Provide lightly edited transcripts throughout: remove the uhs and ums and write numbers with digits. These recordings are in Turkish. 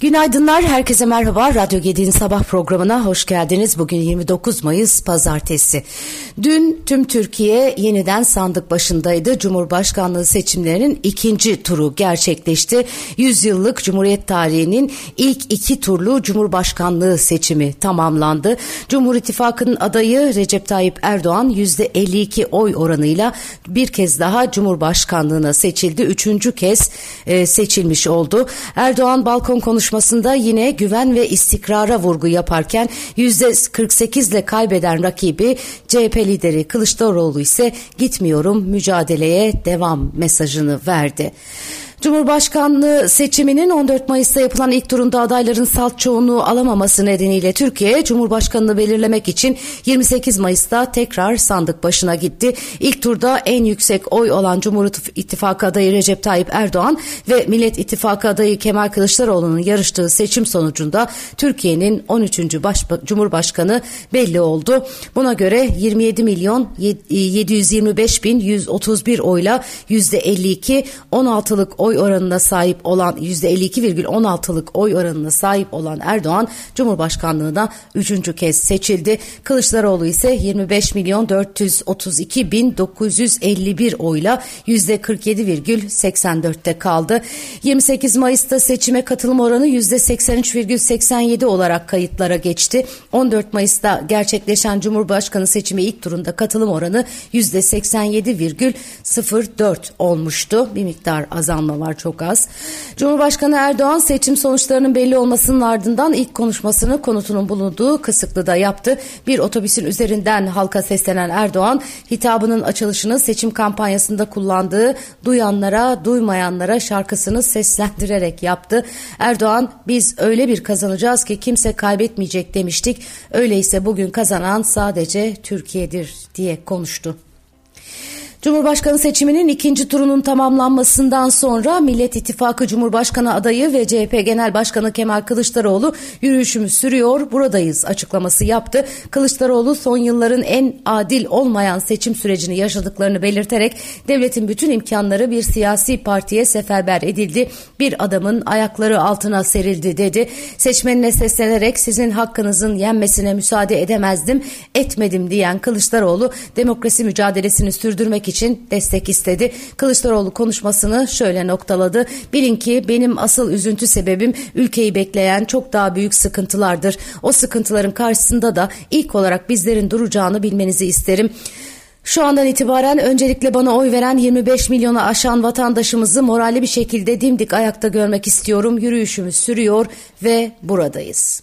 Günaydınlar, herkese merhaba. Radyo 7'nin sabah programına hoş geldiniz. Bugün 29 Mayıs Pazartesi. Dün tüm Türkiye yeniden sandık başındaydı. Cumhurbaşkanlığı seçimlerinin ikinci turu gerçekleşti. 100 yıllık Cumhuriyet tarihinin ilk iki turlu Cumhurbaşkanlığı seçimi tamamlandı. Cumhur İttifakı'nın adayı Recep Tayyip Erdoğan %52 oy oranıyla bir kez daha Cumhurbaşkanlığına seçildi. Üçüncü kez seçilmiş oldu. Erdoğan balkon konuşmasında yine güven ve istikrara vurgu yaparken %48 ile kaybeden rakibi CHP lideri Kılıçdaroğlu ise "Gitmiyorum, mücadeleye devam" mesajını verdi. Cumhurbaşkanlığı seçiminin 14 Mayıs'ta yapılan ilk turunda adayların salt çoğunluğu alamaması nedeniyle Türkiye, Cumhurbaşkanını belirlemek için 28 Mayıs'ta tekrar sandık başına gitti. İlk turda en yüksek oy olan Cumhur İttifakı adayı Recep Tayyip Erdoğan ve Millet İttifakı adayı Kemal Kılıçdaroğlu'nun yarıştığı seçim sonucunda Türkiye'nin 13. Cumhurbaşkanı belli oldu. Buna göre 27.725.131 oyla %52, 16'lık oy oranına sahip olan %52,16'lık oy oranına sahip olan Erdoğan Cumhurbaşkanlığına 3. kez seçildi. Kılıçdaroğlu ise 25.432.951 oyla %47,84'te kaldı. 28 Mayıs'ta seçime katılım oranı %83,87 olarak kayıtlara geçti. 14 Mayıs'ta gerçekleşen Cumhurbaşkanı seçimi ilk turunda katılım oranı %87,04 olmuştu. Bir miktar azalma var, çok az. Cumhurbaşkanı Erdoğan seçim sonuçlarının belli olmasının ardından ilk konuşmasını konutunun bulunduğu Kısıklı'da yaptı. Bir otobüsün üzerinden halka seslenen Erdoğan hitabının açılışını seçim kampanyasında kullandığı "duyanlara duymayanlara" şarkısını seslendirerek yaptı. Erdoğan "biz öyle bir kazanacağız ki kimse kaybetmeyecek demiştik. Öyleyse bugün kazanan sadece Türkiye'dir" diye konuştu. Cumhurbaşkanı seçiminin ikinci turunun tamamlanmasından sonra Millet İttifakı Cumhurbaşkanı adayı ve CHP Genel Başkanı Kemal Kılıçdaroğlu "yürüyüşümüz sürüyor, buradayız" açıklaması yaptı. Kılıçdaroğlu son yılların en adil olmayan seçim sürecini yaşadıklarını belirterek "devletin bütün imkanları bir siyasi partiye seferber edildi, bir adamın ayakları altına serildi" dedi. Seçmenine seslenerek "sizin hakkınızın yenmesine müsaade edemezdim, etmedim" diyen Kılıçdaroğlu demokrasi mücadelesini sürdürmek için destek istedi. Kılıçdaroğlu konuşmasını şöyle noktaladı: "Bilin ki benim asıl üzüntü sebebim ülkeyi bekleyen çok daha büyük sıkıntılardır. O sıkıntıların karşısında da ilk olarak bizlerin duracağını bilmenizi isterim. Şu andan itibaren öncelikle bana oy veren 25 milyonu aşan vatandaşımızı moralli bir şekilde dimdik ayakta görmek istiyorum. Yürüyüşümüz sürüyor ve buradayız."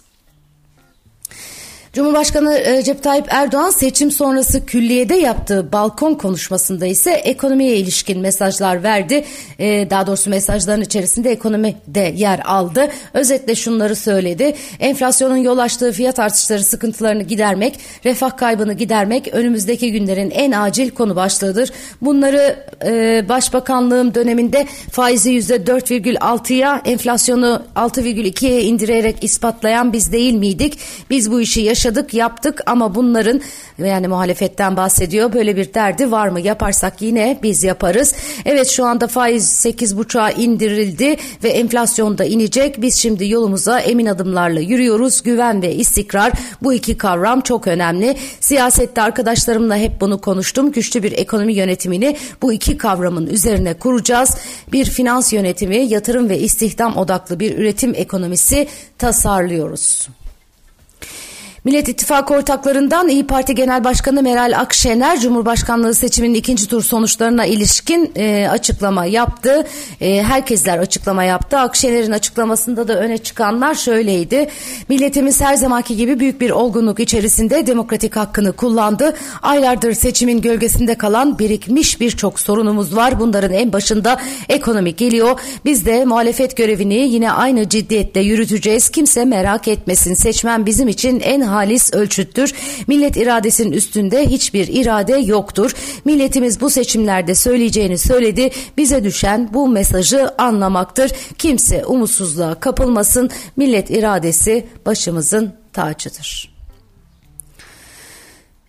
Cumhurbaşkanı Recep Tayyip Erdoğan seçim sonrası külliyede yaptığı balkon konuşmasında ise ekonomiye ilişkin mesajlar verdi. Daha doğrusu mesajların içerisinde ekonomi de yer aldı. Özetle şunları söyledi: enflasyonun yol açtığı fiyat artışları sıkıntılarını gidermek, refah kaybını gidermek önümüzdeki günlerin en acil konu başlığıdır. Bunları başbakanlığım döneminde faizi %4,6'ya, enflasyonu 6,2'ye indirerek ispatlayan biz değil miydik? Biz bu işi yaşadık, yaptık ama bunların, yani muhalefetten bahsediyor, böyle bir derdi var mı? Yaparsak yine biz yaparız. Evet, şu anda faiz 8,5'a indirildi ve enflasyon da inecek. Biz şimdi yolumuza emin adımlarla yürüyoruz. Güven ve istikrar, bu iki kavram çok önemli. Siyasette arkadaşlarımla hep bunu konuştum. Güçlü bir ekonomi yönetimini bu iki kavramın üzerine kuracağız. Bir finans yönetimi, yatırım ve istihdam odaklı bir üretim ekonomisi tasarlıyoruz. Millet İttifakı ortaklarından İYİ Parti Genel Başkanı Meral Akşener, Cumhurbaşkanlığı seçiminin ikinci tur sonuçlarına ilişkin açıklama yaptı. Herkesler açıklama yaptı. Akşener'in açıklamasında da öne çıkanlar şöyleydi: "Milletimiz her zamanki gibi büyük bir olgunluk içerisinde demokratik hakkını kullandı. Aylardır seçimin gölgesinde kalan birikmiş birçok sorunumuz var. Bunların en başında ekonomi geliyor. Biz de muhalefet görevini yine aynı ciddiyetle yürüteceğiz. Kimse merak etmesin. Seçmen bizim için en halis ölçüttür. Millet iradesinin üstünde hiçbir irade yoktur. Milletimiz bu seçimlerde söyleyeceğini söyledi. Bize düşen bu mesajı anlamaktır. Kimse umutsuzluğa kapılmasın. Millet iradesi başımızın tacıdır."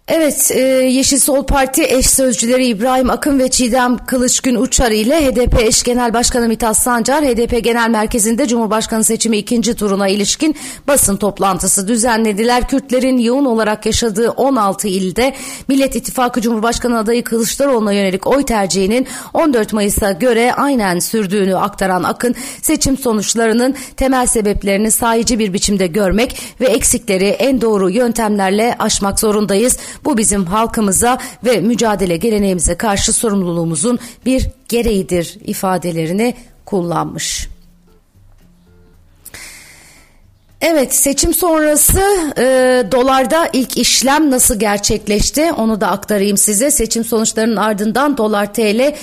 Evet, Yeşil Sol Parti eş sözcüleri İbrahim Akın ve Çiğdem Kılıçgün Uçar ile HDP eş genel başkanı Mithat Sancar, HDP genel merkezinde Cumhurbaşkanı seçimi ikinci turuna ilişkin basın toplantısı düzenlediler. Kürtlerin yoğun olarak yaşadığı 16 ilde Millet İttifakı Cumhurbaşkanı adayı Kılıçdaroğlu'na yönelik oy tercihinin 14 Mayıs'a göre aynen sürdüğünü aktaran Akın, seçim sonuçlarının temel sebeplerini sahici bir biçimde görmek ve eksikleri en doğru yöntemlerle aşmak zorundayız. Bu bizim halkımıza ve mücadele geleneğimize karşı sorumluluğumuzun bir gereğidir ifadelerini kullanmış. Evet, seçim sonrası dolarda ilk işlem nasıl gerçekleşti onu da aktarayım size. Seçim sonuçlarının ardından dolar TL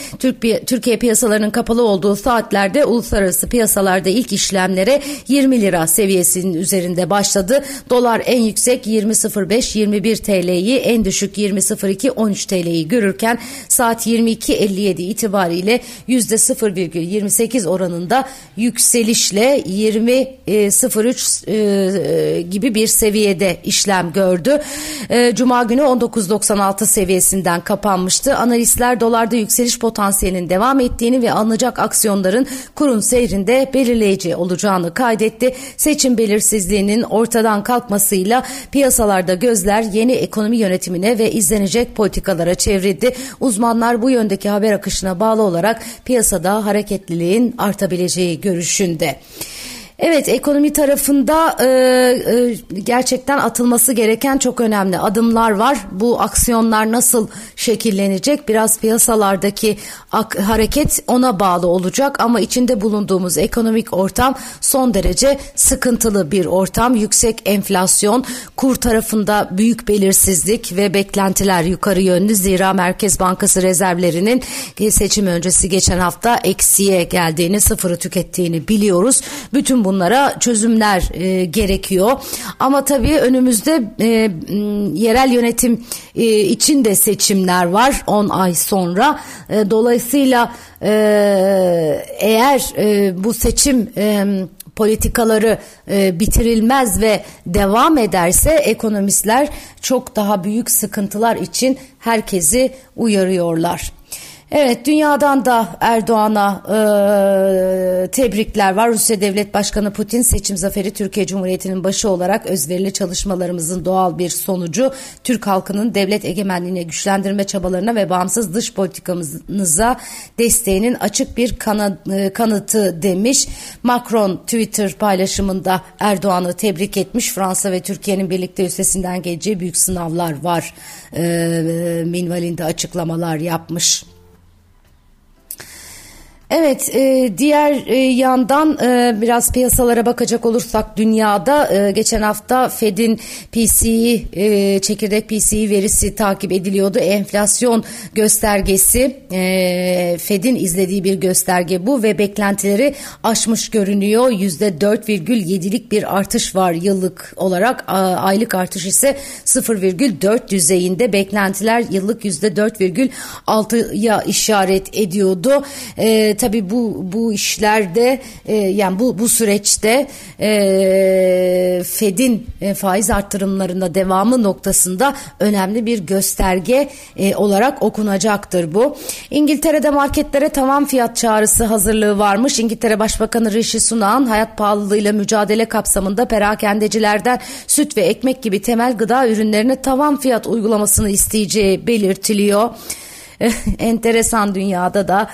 Türkiye piyasalarının kapalı olduğu saatlerde uluslararası piyasalarda ilk işlemlere 20 lira seviyesinin üzerinde başladı. Dolar en yüksek 20.05-21 TL'yi, en düşük 20.02-13 TL'yi görürken saat 22.57 itibariyle %0,28 oranında yükselişle 20.03 gibi bir seviyede işlem gördü. Cuma günü 19.96 seviyesinden kapanmıştı. Analistler dolarda yükseliş potansiyelinin devam ettiğini ve alınacak aksiyonların kurun seyrinde belirleyici olacağını kaydetti. Seçim belirsizliğinin ortadan kalkmasıyla piyasalarda gözler yeni ekonomi yönetimine ve izlenecek politikalara çevrildi. Uzmanlar bu yöndeki haber akışına bağlı olarak piyasada hareketliliğin artabileceği görüşünde. Evet, ekonomi tarafında gerçekten atılması gereken çok önemli adımlar var. Bu aksiyonlar nasıl şekillenecek? Biraz piyasalardaki hareket ona bağlı olacak ama içinde bulunduğumuz ekonomik ortam son derece sıkıntılı bir ortam. Yüksek enflasyon, kur tarafında büyük belirsizlik ve beklentiler yukarı yönlü. Zira Merkez Bankası rezervlerinin seçim öncesi geçen hafta eksiye geldiğini, sıfırı tükettiğini biliyoruz. Bütün bunlara çözümler gerekiyor. Ama tabii önümüzde yerel yönetim için de seçimler var 10 ay sonra. Dolayısıyla eğer bu seçim politikaları bitirilmez ve devam ederse ekonomistler çok daha büyük sıkıntılar için herkesi uyarıyorlar. Evet, dünyadan da Erdoğan'a tebrikler var. Rusya Devlet Başkanı Putin, seçim zaferi Türkiye Cumhuriyeti'nin başı olarak özverili çalışmalarımızın doğal bir sonucu. Türk halkının devlet egemenliğine, güçlendirme çabalarına ve bağımsız dış politikamıza desteğinin açık bir kanıtı demiş. Macron Twitter paylaşımında Erdoğan'ı tebrik etmiş. Fransa ve Türkiye'nin birlikte üstesinden geleceği büyük sınavlar var minvalinde açıklamalar yapmış. Evet, diğer yandan biraz piyasalara bakacak olursak dünyada geçen hafta Fed'in çekirdek PCE verisi takip ediliyordu. Enflasyon göstergesi, Fed'in izlediği bir gösterge bu ve beklentileri aşmış görünüyor. %4,7'lik bir artış var yıllık olarak, aylık artış ise 0,4 düzeyinde. Beklentiler yıllık %4,6'ya işaret ediyordu. Tabii bu işlerde yani bu süreçte Fed'in faiz artırımlarına devamı noktasında önemli bir gösterge olarak okunacaktır bu. İngiltere'de marketlere tavan fiyat çağrısı hazırlığı varmış. İngiltere Başbakanı Rishi Sunak'ın hayat pahalılığıyla mücadele kapsamında perakendecilerden süt ve ekmek gibi temel gıda ürünlerine tavan fiyat uygulamasını isteyeceği belirtiliyor. Enteresan, dünyada da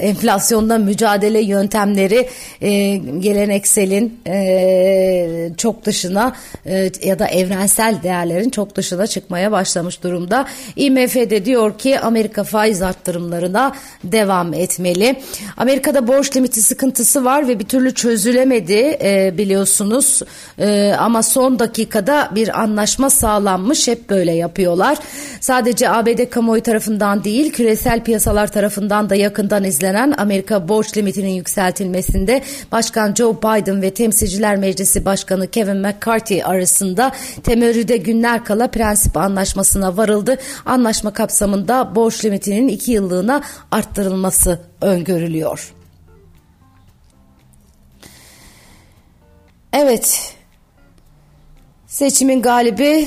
enflasyonla mücadele yöntemleri gelenekselin çok dışına ya da evrensel değerlerin çok dışına çıkmaya başlamış durumda. IMF de diyor ki Amerika faiz arttırımlarına devam etmeli. Amerika'da borç limiti sıkıntısı var ve bir türlü çözülemedi biliyorsunuz. Ama son dakikada bir anlaşma sağlanmış. Hep böyle yapıyorlar. Sadece ABD kamuoyu tarafından değil, küresel piyasalar tarafından da yakından izlenen Amerika borç limitinin yükseltilmesinde Başkan Joe Biden ve Temsilciler Meclisi Başkanı Kevin McCarthy arasında temerrüde günler kala prensip anlaşmasına varıldı. Anlaşma kapsamında borç limitinin 2 yıllığına arttırılması öngörülüyor. Evet. Seçimin galibi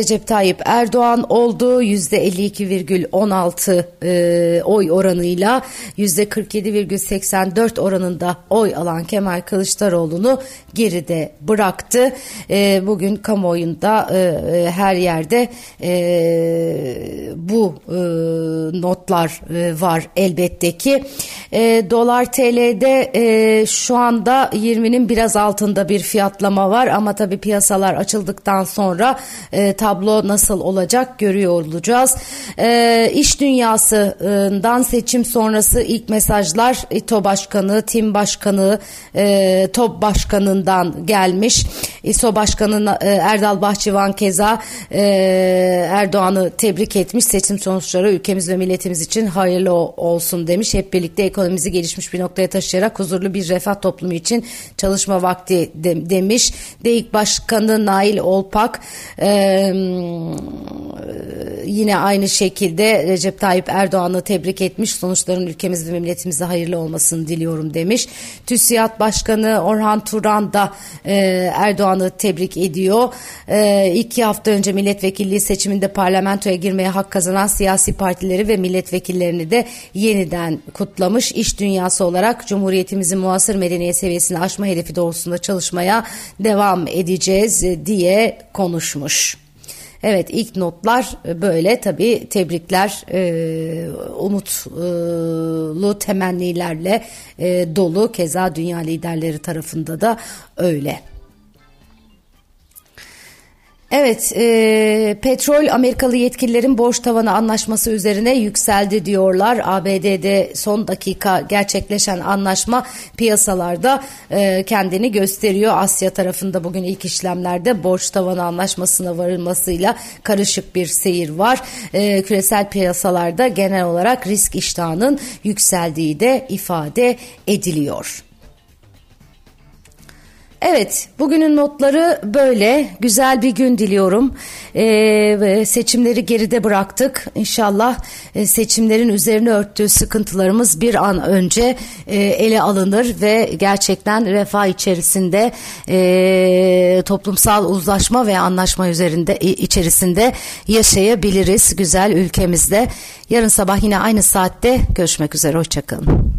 Recep Tayyip Erdoğan oldu. %52,16 oy oranıyla %47,84 oranında oy alan Kemal Kılıçdaroğlu'nu geride bıraktı. Bugün kamuoyunda her yerde bu notlar var elbette ki. Dolar TL'de şu anda 20'nin biraz altında bir fiyatlama var ama tabii piyasalar açıldıktan sonra tablo nasıl olacak görüyor olacağız. İş dünyasından seçim sonrası ilk mesajlar İTO Başkanı, TİM Başkanı, TOB Başkanı'ndan gelmiş. İSO Başkanı Erdal Bahçıvan keza Erdoğan'ı tebrik etmiş. Seçim sonuçları ülkemiz ve milletimiz için hayırlı olsun demiş. Hep birlikte ekonomimizi gelişmiş bir noktaya taşıyarak huzurlu bir refah toplumu için çalışma vakti demiş. DEİK Başkanı Nail Olpak yine aynı şekilde Recep Tayyip Erdoğan'ı tebrik etmiş. Sonuçların ülkemiz ve milletimize hayırlı olmasını diliyorum demiş. TÜSİAD Başkanı Orhan Turan da Erdoğan'ı tebrik ediyor. 2 hafta önce milletvekilliği seçiminde parlamentoya girmeye hak kazanan siyasi partileri ve milletvekillerini de yeniden kutlamış. İş dünyası olarak Cumhuriyetimizin muasır medeniyet seviyesini aşma hedefi doğrultusunda çalışmaya devam edeceğiz diye konuşmuş. Evet, ilk notlar böyle. Tabii tebrikler, umutlu temennilerle dolu. Keza dünya liderleri tarafında da öyle. Evet, petrol Amerikalı yetkililerin borç tavanı anlaşması üzerine yükseldi diyorlar. ABD'de son dakika gerçekleşen anlaşma piyasalarda kendini gösteriyor. Asya tarafında bugün ilk işlemlerde borç tavanı anlaşmasına varılmasıyla karışık bir seyir var. Küresel piyasalarda genel olarak risk iştahının yükseldiği de ifade ediliyor. Evet, bugünün notları böyle. Güzel bir gün diliyorum. Seçimleri geride bıraktık. İnşallah seçimlerin üzerine örttüğü sıkıntılarımız bir an önce ele alınır ve gerçekten refah içerisinde toplumsal uzlaşma ve anlaşma üzerinde içerisinde yaşayabiliriz güzel ülkemizde. Yarın sabah yine aynı saatte görüşmek üzere. Hoşçakalın.